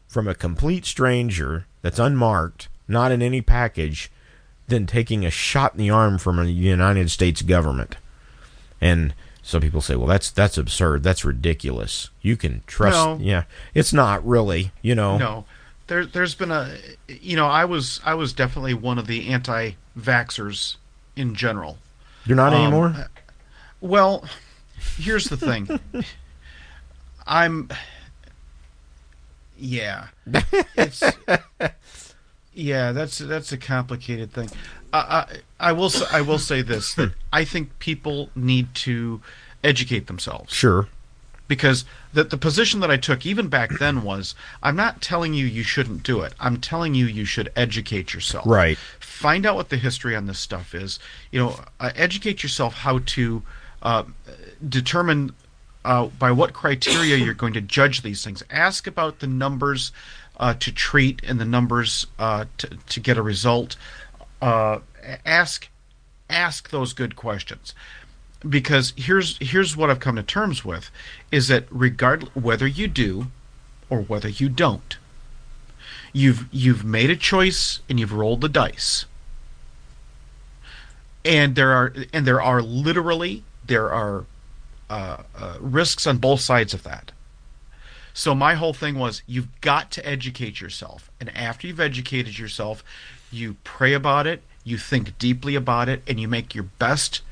from a complete stranger that's unmarked, not in any package, than taking a shot in the arm from the United States government. And some people say, well, that's that's absurd. That's ridiculous. You can trust. No. Yeah, it's not really, you know. No, there, there's been a, you know, I was I was definitely one of the anti-vaxxers in general. You're not um, anymore? Well, here's the thing. I'm... Yeah, it's, yeah, that's that's a complicated thing. Uh, I I will I will say this, that I think people need to educate themselves. Sure, because the the position that I took even back then was, I'm not telling you you shouldn't do it. I'm telling you you should educate yourself. Right. Find out what the history on this stuff is. You know, uh, educate yourself how to uh, determine. Uh, by what criteria you're going to judge these things. Ask about the numbers uh, to treat and the numbers uh, to, to get a result. Uh, ask ask those good questions. Because here's here's what I've come to terms with, is that regardless whether you do or whether you don't, you've you've made a choice and you've rolled the dice. And there are and there are literally there are Uh, uh, risks on both sides of that. So my whole thing was, you've got to educate yourself. And after you've educated yourself, you pray about it, you think deeply about it, and you make your best,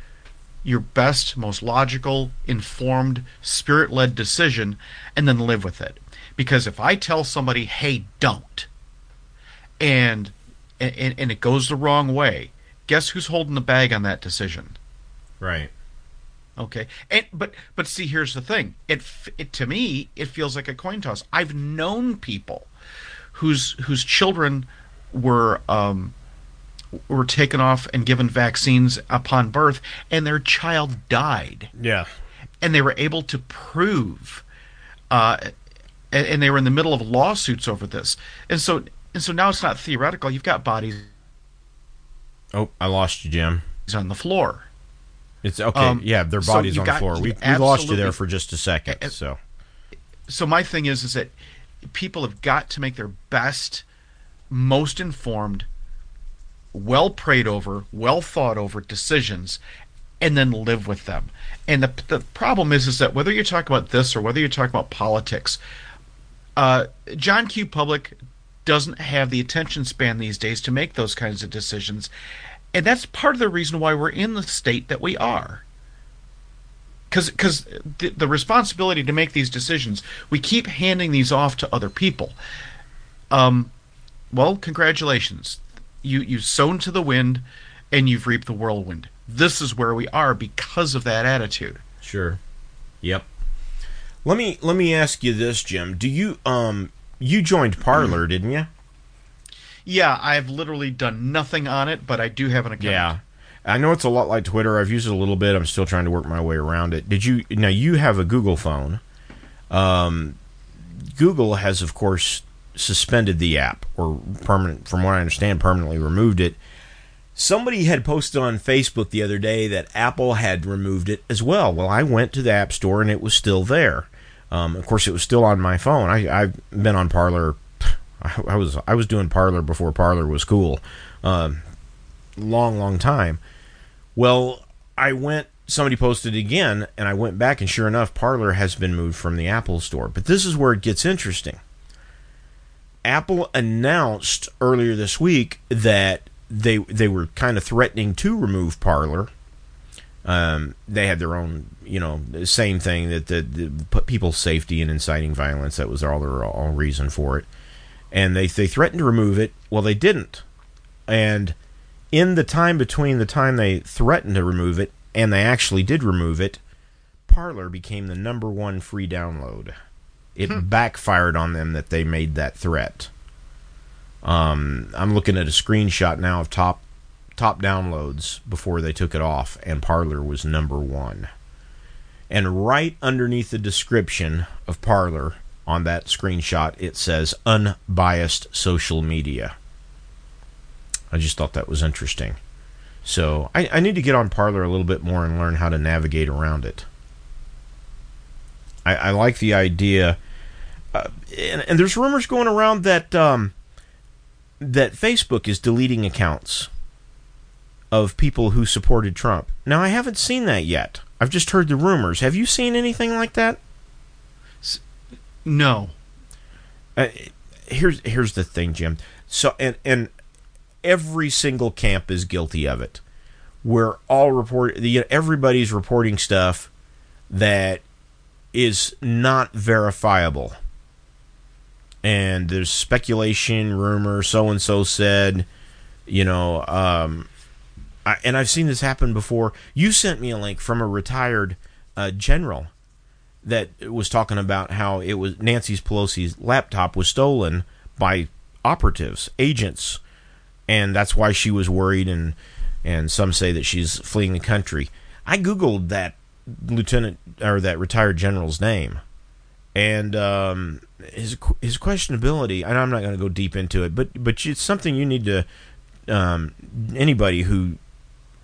your best, most logical, informed, spirit-led decision, and then live with it. Because if I tell somebody, hey, don't, and and, and it goes the wrong way, guess who's holding the bag on that decision? Right. Okay, and but but see, here's the thing. It, it to me, it feels like a coin toss. I've known people whose whose children were um, were taken off and given vaccines upon birth, and their child died. Yeah, and they were able to prove, uh, and, and they were in the middle of lawsuits over this. And so and so now it's not theoretical. You've got bodies. Oh, I lost you, Jim. He's on the floor. It's okay. Um, yeah, their body's so on the floor. We, we lost you there for just a second. So, so my thing is, is that people have got to make their best, most informed, well prayed over, well thought over decisions, and then live with them. And the the problem is, is that whether you're talking about this or whether you're talking about politics, uh, John Q. Public doesn't have the attention span these days to make those kinds of decisions. And that's part of the reason why we're in the state that we are. Because because the, the responsibility to make these decisions, we keep handing these off to other people. Um, well, congratulations. You, you've sown to the wind, and you've reaped the whirlwind. This is where we are because of that attitude. Sure. Yep. Let me let me ask you this, Jim. Do you um you joined Parler, mm-hmm. didn't you? Yeah, I've literally done nothing on it, but I do have an account. Yeah, I know it's a lot like Twitter. I've used it a little bit. I'm still trying to work my way around it. Did you? Now, you have a Google phone. Um, Google has, of course, suspended the app, or permanent, from what I understand, permanently removed it. Somebody had posted on Facebook the other day that Apple had removed it as well. Well, I went to the App Store, and it was still there. Um, of course, it was still on my phone. I, I've been on Parler. I was I was doing Parler before Parler was cool, um, long long time. Well, I went. Somebody posted again, and I went back, and sure enough, Parler has been moved from the Apple Store. But this is where it gets interesting. Apple announced earlier this week that they they were kind of threatening to remove Parler. Um, they had their own, you know, same thing that the, the people's safety and inciting violence. That was all their all reason for it. And they they threatened to remove it. Well, they didn't. And in the time between the time they threatened to remove it and they actually did remove it, Parler became the number one free download. It hmm. backfired on them that they made that threat. Um, I'm looking at a screenshot now of top top downloads before they took it off, and Parler was number one. And right underneath the description of Parler on that screenshot, it says unbiased social media. I just thought that was interesting. So I, I need to get on Parler a little bit more and learn how to navigate around it. I, I like the idea. Uh, and, and there's rumors going around that um, that Facebook is deleting accounts of people who supported Trump. Now, I haven't seen that yet. I've just heard the rumors. Have you seen anything like that? No. Uh, here's here's the thing, Jim. So and and every single camp is guilty of it. We're all report. You know, everybody's reporting stuff that is not verifiable. And there's speculation, rumor, so-and-so said, you know, um, I, and I've seen this happen before. You sent me a link from a retired uh, general that was talking about how it was Nancy Pelosi's laptop was stolen by operatives, agents, and that's why she was worried, and, and some say that she's fleeing the country. I Googled that lieutenant, or that retired general's name. And um, his his questionability, and I'm not going to go deep into it, but but it's something you need to, um, anybody who,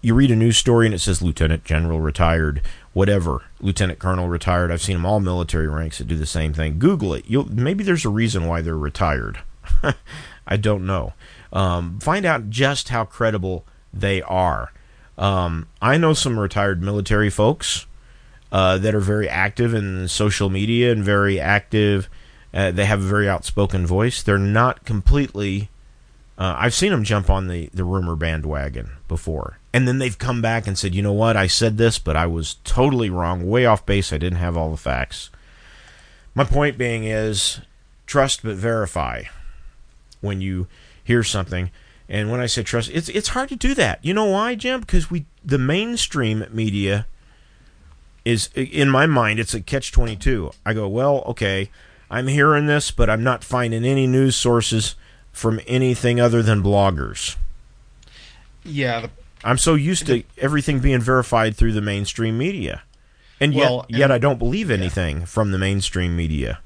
you read a news story and it says lieutenant general retired, whatever, lieutenant colonel retired. I've seen them all military ranks that do the same thing. Google it. You'll, maybe there's a reason why they're retired. I don't know. Um, find out just how credible they are. Um, I know some retired military folks Uh, that are very active in social media and very active. Uh, they have a very outspoken voice. They're not completely... Uh, I've seen them jump on the, the rumor bandwagon before. And then they've come back and said, you know what, I said this, but I was totally wrong, way off base. I didn't have all the facts. My point being is, trust but verify when you hear something. And when I say trust, it's it's hard to do that. You know why, Jim? Because we the mainstream media... is, in my mind, it's a catch twenty-two. I go, well, okay, I'm hearing this, but I'm not finding any news sources from anything other than bloggers. Yeah. The, I'm so used the, to everything being verified through the mainstream media. And yet, well, and, yet I don't believe anything yeah. from the mainstream media.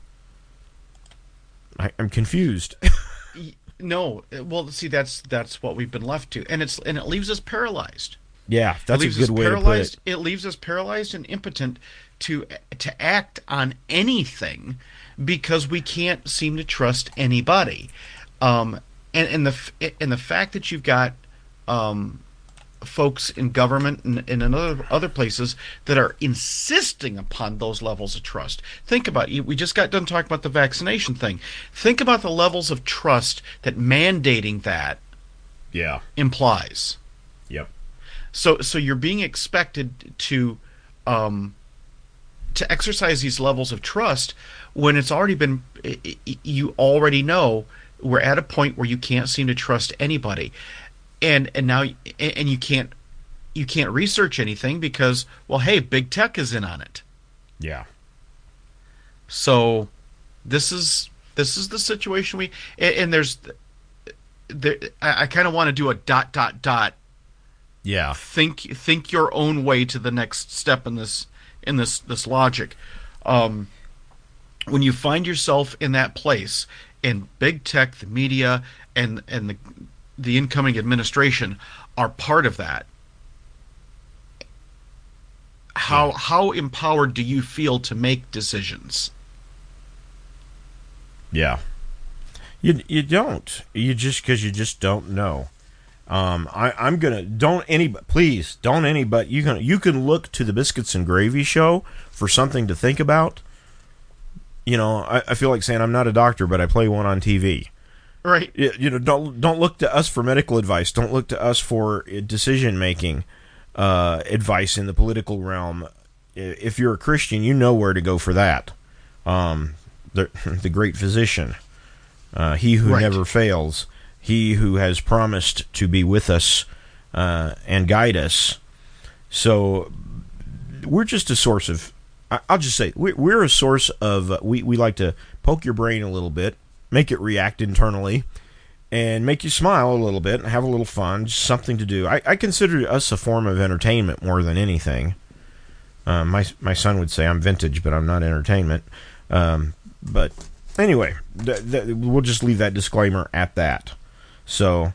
I, I'm confused. No. Well, see, that's that's what we've been left to. And it's and it leaves us paralyzed. Yeah, that's a good way to put it. It leaves us paralyzed and impotent to to act on anything because we can't seem to trust anybody. Um, and, and the and the fact that you've got um, folks in government and, and in other, other places that are insisting upon those levels of trust. Think about it. We just got done talking about the vaccination thing. Think about the levels of trust that mandating that yeah. implies. Yep. So, so you're being expected to, um, to exercise these levels of trust when it's already been. You already know we're at a point where you can't seem to trust anybody, and and now and you can't you can't research anything because, well, hey, big tech is in on it. Yeah. So, this is this is the situation we and, and there's, there. I, I kind of want to do a dot dot dot. Yeah. Think think your own way to the next step in this in this this logic. Um, when you find yourself in that place, and big tech, the media, and and the the incoming administration are part of that. How yeah. how empowered do you feel to make decisions? Yeah. You you don't. You just because you just don't know. Um, I, I'm gonna don't anybody please don't anybody you can you can look to the Biscuits and Gravy Show for something to think about. You know, I, I feel like saying I'm not a doctor, but I play one on T V. Right. You, you know, don't don't look to us for medical advice. Don't look to us for decision making uh, advice in the political realm. If you're a Christian, you know where to go for that. Um, the the great physician, uh, he who right. never fails. He who has promised to be with us uh, and guide us. So we're just a source of, I'll just say, we're a source of, we, we like to poke your brain a little bit, make it react internally, and make you smile a little bit and have a little fun, just something to do. I, I consider us a form of entertainment more than anything. Uh, my my son would say I'm vintage, but I'm not entertainment. Um, but anyway, th- th- we'll just leave that disclaimer at that. So,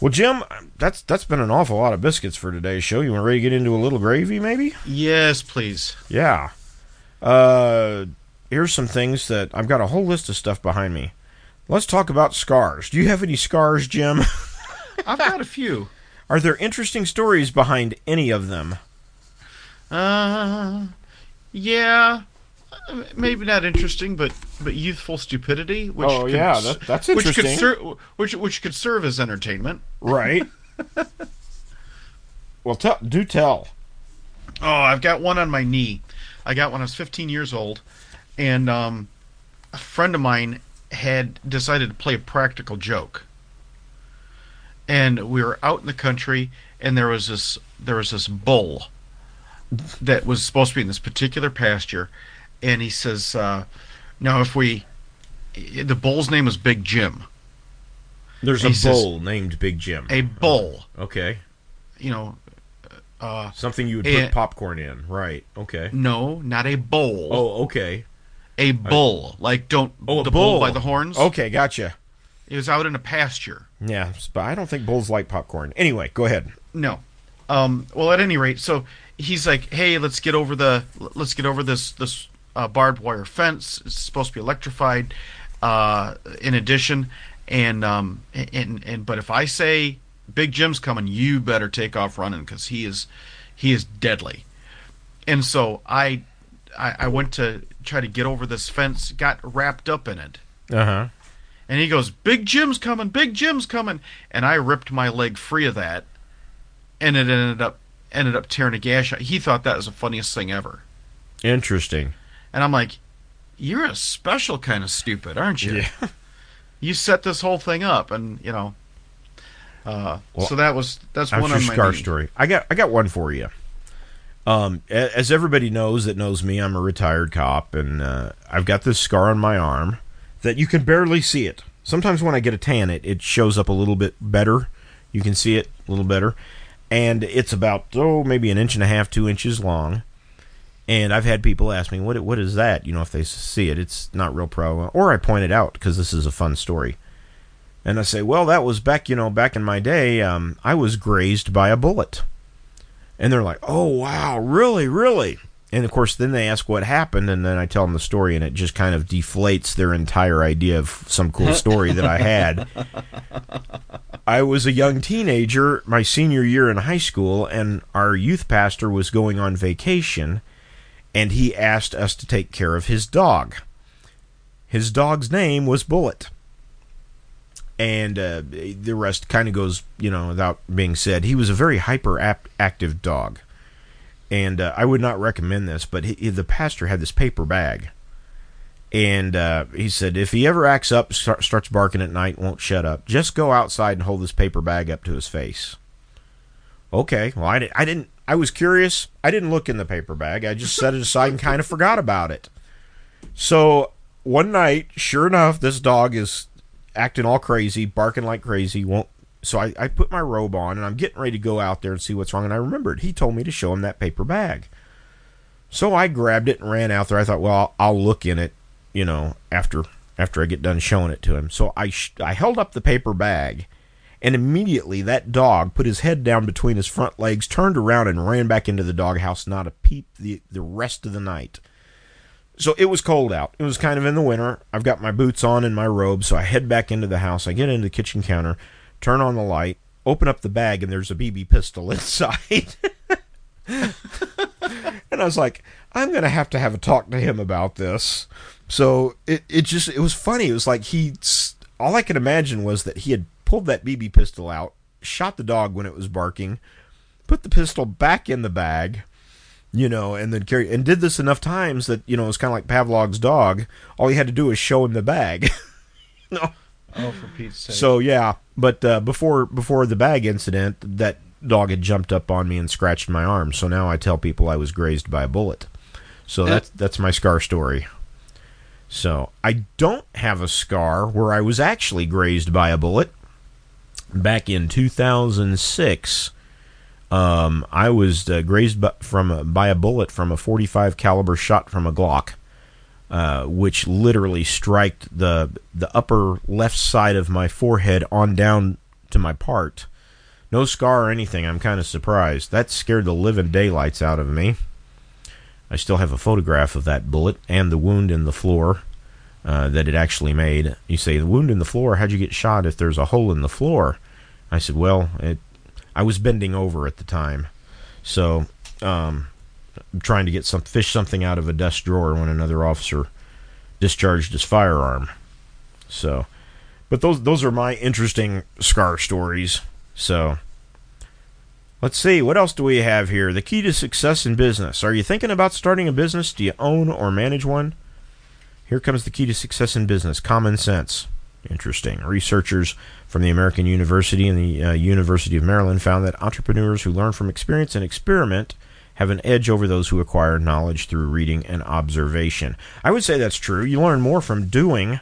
well, Jim, that's that's been an awful lot of biscuits for today's show. You want to get into a little gravy, maybe? Yes, please. Yeah. Uh, here's some things that I've got a whole list of stuff behind me. Let's talk about scars. Do you have any scars, Jim? I've got a few. Are there interesting stories behind any of them? Uh, yeah. Maybe not interesting, but, but youthful stupidity. Which oh, could, yeah, that, that's interesting. Which could, ser- which, which could serve as entertainment. Right. Well, t- do tell. Oh, I've got one on my knee. I got when I was fifteen years old, and um, a friend of mine had decided to play a practical joke, and we were out in the country, and there was this there was this bull that was supposed to be in this particular pasture, and he says, uh, "Now, if we, the bull's name is Big Jim. There's a bull named Big Jim. A bull. Oh, okay, you know." Uh, Something you would a, put popcorn in, right? Okay. No, not a bowl. Oh, okay. A bull, I, like don't oh, the bull. bull by the horns. Okay, gotcha. It was out in a pasture. Yeah, but I don't think bulls like popcorn. Anyway, go ahead. No. Um, well, at any rate, so he's like, "Hey, let's get over the let's get over this this uh, barbed wire fence. It's supposed to be electrified. Uh, in addition, and um, and and but if I say Big Jim's coming, you better take off running because he is, he is deadly." And so I, I, I went to try to get over this fence, got wrapped up in it. Uh huh. And he goes, "Big Jim's coming! Big Jim's coming!" And I ripped my leg free of that, and it ended up ended up tearing a gash out. He thought that was the funniest thing ever. Interesting. And I'm like, "You're a special kind of stupid, aren't you? Yeah. You set this whole thing up, and you know." Uh, well, so that was that's one of my scar knee. story. I got I got one for you. Um, as everybody knows that knows me, I'm a retired cop, and uh, I've got this scar on my arm that you can barely see it. Sometimes when I get a tan, it it shows up a little bit better. You can see it a little better, and it's about oh maybe an inch and a half, two inches long. And I've had people ask me what what is that? You know, if they see it, it's not real pro. Or I point it out because this is a fun story. And I say, well, that was back, you know, back in my day, um, I was grazed by a bullet. And they're like, oh, wow, really, really? And, of course, then they ask what happened, and then I tell them the story, and it just kind of deflates their entire idea of some cool story that I had. I was a young teenager, my senior year in high school, and our youth pastor was going on vacation, and he asked us to take care of his dog. His dog's name was Bullet. And uh, the rest kind of goes, you know, without being said. He was a very hyperactive dog. And uh, I would not recommend this, but he, the pastor had this paper bag. And uh, he said, if he ever acts up, start, starts barking at night, won't shut up, just go outside and hold this paper bag up to his face. Okay. Well, I, did, I didn't. I was curious. I didn't look in the paper bag. I just set it aside and kind of forgot about it. So one night, sure enough, this dog is acting all crazy, barking like crazy. Won't. So I, I put my robe on, and I'm getting ready to go out there and see what's wrong, and I remembered. He told me to show him that paper bag. So I grabbed it and ran out there. I thought, well, I'll, I'll look in it, you know, after after I get done showing it to him. So I, sh- I held up the paper bag, and immediately that dog put his head down between his front legs, turned around, and ran back into the doghouse, not a peep the, the rest of the night. So it was cold out. It was kind of in the winter. I've got my boots on and my robe, so I head back into the house. I get into the kitchen counter, turn on the light, open up the bag, and there's a B B pistol inside. And I was like, I'm going to have to have a talk to him about this. So it, it just, it was funny. It was like he, all I could imagine was that he had pulled that B B pistol out, shot the dog when it was barking, put the pistol back in the bag, you know, and then carry, and did this enough times that, you know, it's kind of like Pavlov's dog. All you had to do was show him the bag. No. Oh, for Pete's sake. So, yeah, but uh, before before the bag incident, that dog had jumped up on me and scratched my arm. So now I tell people I was grazed by a bullet. So that's, that's my scar story. So I don't have a scar where I was actually grazed by a bullet. back in two thousand six, um, I was uh, grazed by, from a, by a bullet from a forty-five caliber shot from a Glock, uh, which literally striked the the upper left side of my forehead on down to my part. No scar or anything. I'm kind of surprised. That scared the living daylights out of me. I still have a photograph of that bullet and the wound in the floor uh, that it actually made. You say, the wound in the floor? How'd you get shot if there's a hole in the floor? I said, well, it, I was bending over at the time. So um, I'm trying to get some fish something out of a desk drawer when another officer discharged his firearm. So, but those those are my interesting scar stories. So, let's see, what else do we have here? The key to success in business. Are you thinking about starting a business? Do you own or manage one? Here comes the key to success in business, common sense. Interesting. Researchers from the American University and the uh, University of Maryland found that entrepreneurs who learn from experience and experiment have an edge over those who acquire knowledge through reading and observation. I would say that's true. You learn more from doing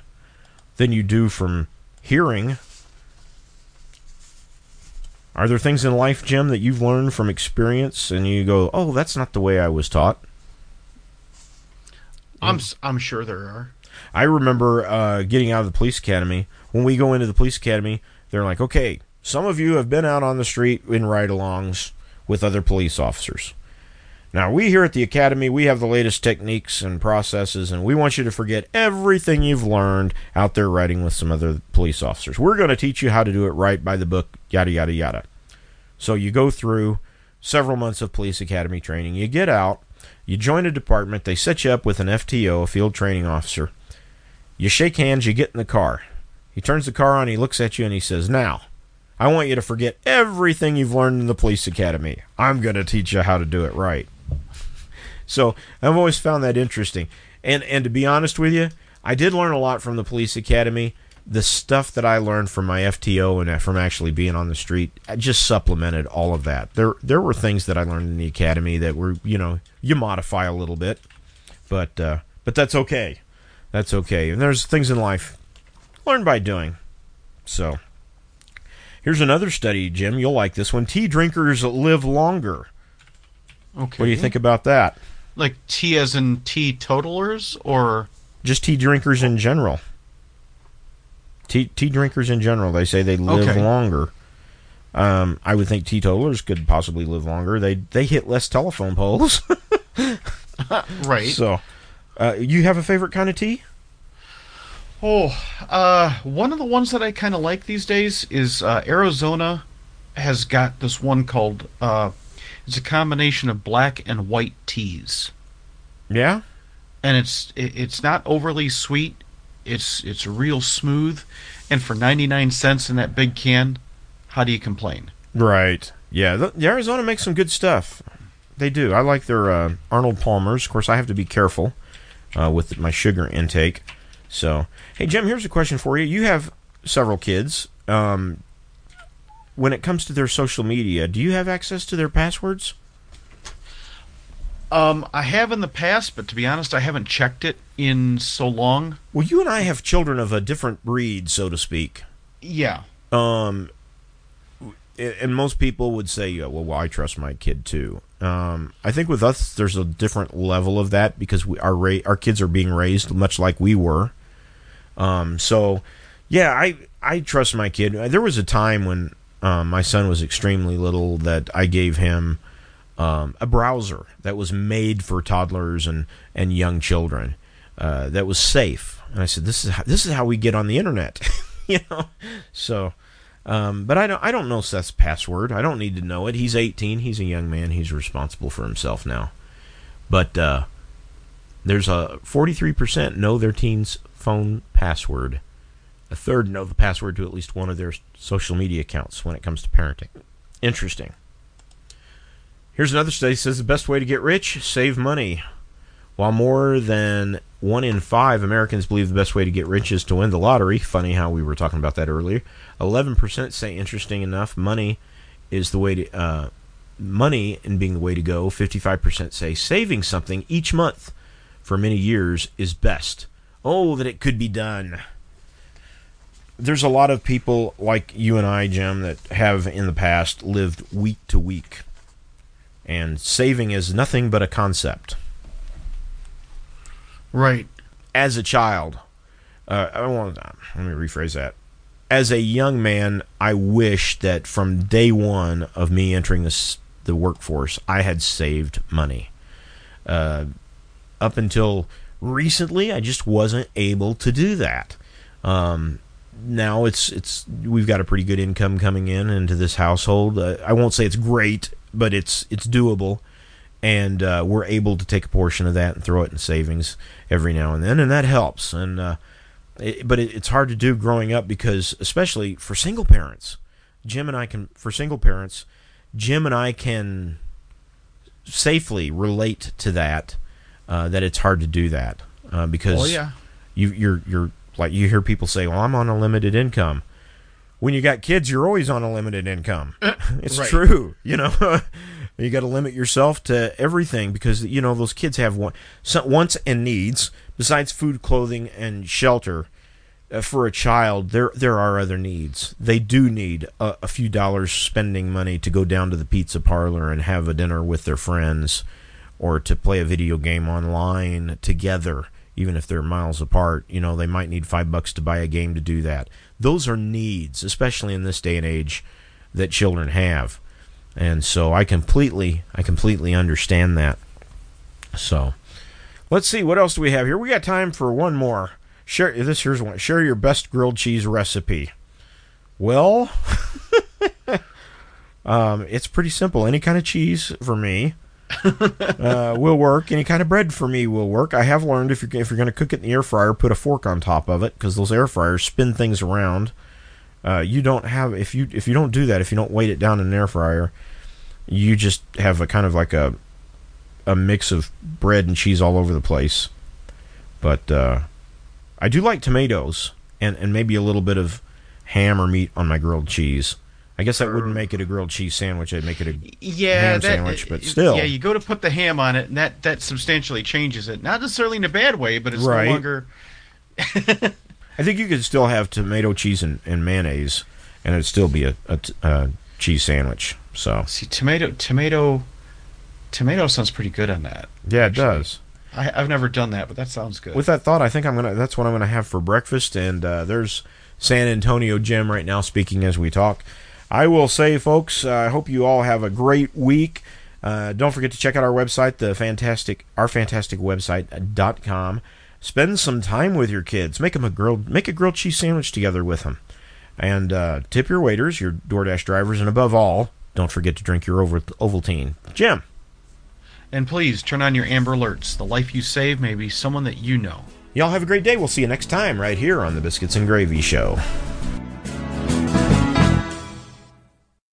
than you do from hearing. Are there things in life, Jim, that you've learned from experience and you go, oh, that's not the way I was taught? I'm I'm sure there are. I remember uh, getting out of the police academy. When we go into the police academy, they're like, okay, some of you have been out on the street in ride-alongs with other police officers. Now, we here at the academy, we have the latest techniques and processes, and we want you to forget everything you've learned out there riding with some other police officers. We're going to teach you how to do it right by the book, yada, yada, yada. So you go through several months of police academy training. You get out. You join a department. They set you up with an F T O, a field training officer. You shake hands. You get in the car. He turns the car on. He looks at you, and he says, now, I want you to forget everything you've learned in the police academy. I'm going to teach you how to do it right. So I've always found that interesting. And and to be honest with you, I did learn a lot from the police academy. The stuff that I learned from my F T O and from actually being on the street, I just supplemented all of that. There there were things that I learned in the academy that were, you know, you modify a little bit. But uh, but that's okay. That's okay. And there's things in life learned by doing. So here's another study, Jim. You'll like this one. Tea drinkers live longer. Okay. What do you think about that? Like tea as in teetotalers, or just tea drinkers in general? Tea tea drinkers in general, they say they live okay. longer. Um, I would think teetotalers could possibly live longer. They they hit less telephone poles. Right. So, uh, you have a favorite kind of tea? Oh, uh, one of the ones that I kind of like these days is uh, Arizona has got this one called. Uh, It's a combination of black and white teas. Yeah, and it's it, it's not overly sweet. It's it's real smooth, and for ninety-nine cents in that big can, how do you complain? Right. Yeah. The, the Arizona makes some good stuff. They do. I like their uh, Arnold Palmers. Of course, I have to be careful uh, with my sugar intake. So, hey Jim, here's a question for you. You have several kids. Um, When it comes to their social media, do you have access to their passwords? Um, I have in the past, but to be honest, I haven't checked it in so long. Well, you and I have children of a different breed, so to speak. Yeah. Um, and most people would say, yeah, well, well, I trust my kid too. Um, I think with us, there's a different level of that because we our ra- our kids are being raised much like we were. Um, so, yeah, I I trust my kid. There was a time when. Um, my son was extremely little that I gave him um, a browser that was made for toddlers and, and young children uh, that was safe. And I said, this is how, this is how we get on the internet, you know? So, um, but I don't, I don't know Seth's password. I don't need to know it. He's eighteen. He's a young man. He's responsible for himself now. But uh, there's a forty-three percent know their teen's phone password. A third know the password to at least one of their social media accounts when it comes to parenting. Interesting. Here's another study that says the best way to get rich, save money. While more than one in five Americans believe the best way to get rich is to win the lottery, funny how we were talking about that earlier, eleven percent say, interesting enough, money is the way to, uh, money and being the way to go. fifty-five percent say saving something each month for many years is best. Oh, that it could be done. there's a lot of people like you and I, Jim, that have in the past lived week to week. And saving is nothing but a concept. Right. As a child, uh, I want to, let me rephrase that. As a young man, I wish that from day one of me entering this, the workforce, I had saved money. Uh, up until recently, I just wasn't able to do that. Um, now it's it's we've got a pretty good income coming in into this household. Uh, I won't say it's great, but it's it's doable, and uh, we're able to take a portion of that and throw it in savings every now and then, and that helps. And uh, it, but it, it's hard to do growing up because, especially for single parents, Jim and I can for single parents, Jim and I can safely relate to that. Uh, that it's hard to do that uh, because oh, yeah. you, you're you're like you hear people say, "Well, I'm on a limited income." When you got kids, you're always on a limited income. It's right. True, you know. You got to limit yourself to everything because, you know, those kids have one, so, wants and needs besides food, clothing, and shelter. Uh, for a child, there there are other needs. They do need a, a few dollars spending money to go down to the pizza parlor and have a dinner with their friends, or to play a video game online together, even if they're miles apart. You know, they might need five bucks to buy a game to do that. Those are needs, especially in this day and age, that children have. And so I completely, I completely understand that. So let's see, what else do we have here? We got time for one more. Share this here's one. Share your best grilled cheese recipe. Well, um, it's pretty simple. Any kind of cheese for me. uh, will work. Any kind of bread for me will work. I have learned if you're if you're going to cook it in the air fryer, put a fork on top of it because those air fryers spin things around. Uh, you don't have if you if you don't do that if you don't weight it down in an air fryer, you just have a kind of like a a mix of bread and cheese all over the place. But uh, I do like tomatoes and and maybe a little bit of ham or meat on my grilled cheese. I guess that wouldn't make it a grilled cheese sandwich. I'd make it a yeah, ham that, sandwich, but still. Yeah, you go to put the ham on it, and that, that substantially changes it. Not necessarily in a bad way, but it's right. no longer... I think you could still have tomato, cheese, and, and mayonnaise, and it'd still be a, a, a cheese sandwich. So see, tomato tomato, tomato sounds pretty good on that. Yeah, actually. It does. I, I've never done that, but that sounds good. With that thought, I think I'm gonna. That's what I'm going to have for breakfast, and uh, there's San Antonio Jim right now speaking as we talk. I will say, folks, I uh, hope you all have a great week. Uh, don't forget to check out our website, the fantastic, our fantastic website dot com. Spend some time with your kids. Make them a grilled, make a grilled cheese sandwich together with them. And uh, tip your waiters, your DoorDash drivers, and above all, don't forget to drink your Ovaltine. Jim. And please, turn on your Amber Alerts. The life you save may be someone that you know. Y'all have a great day. We'll see you next time right here on the Biscuits and Gravy Show.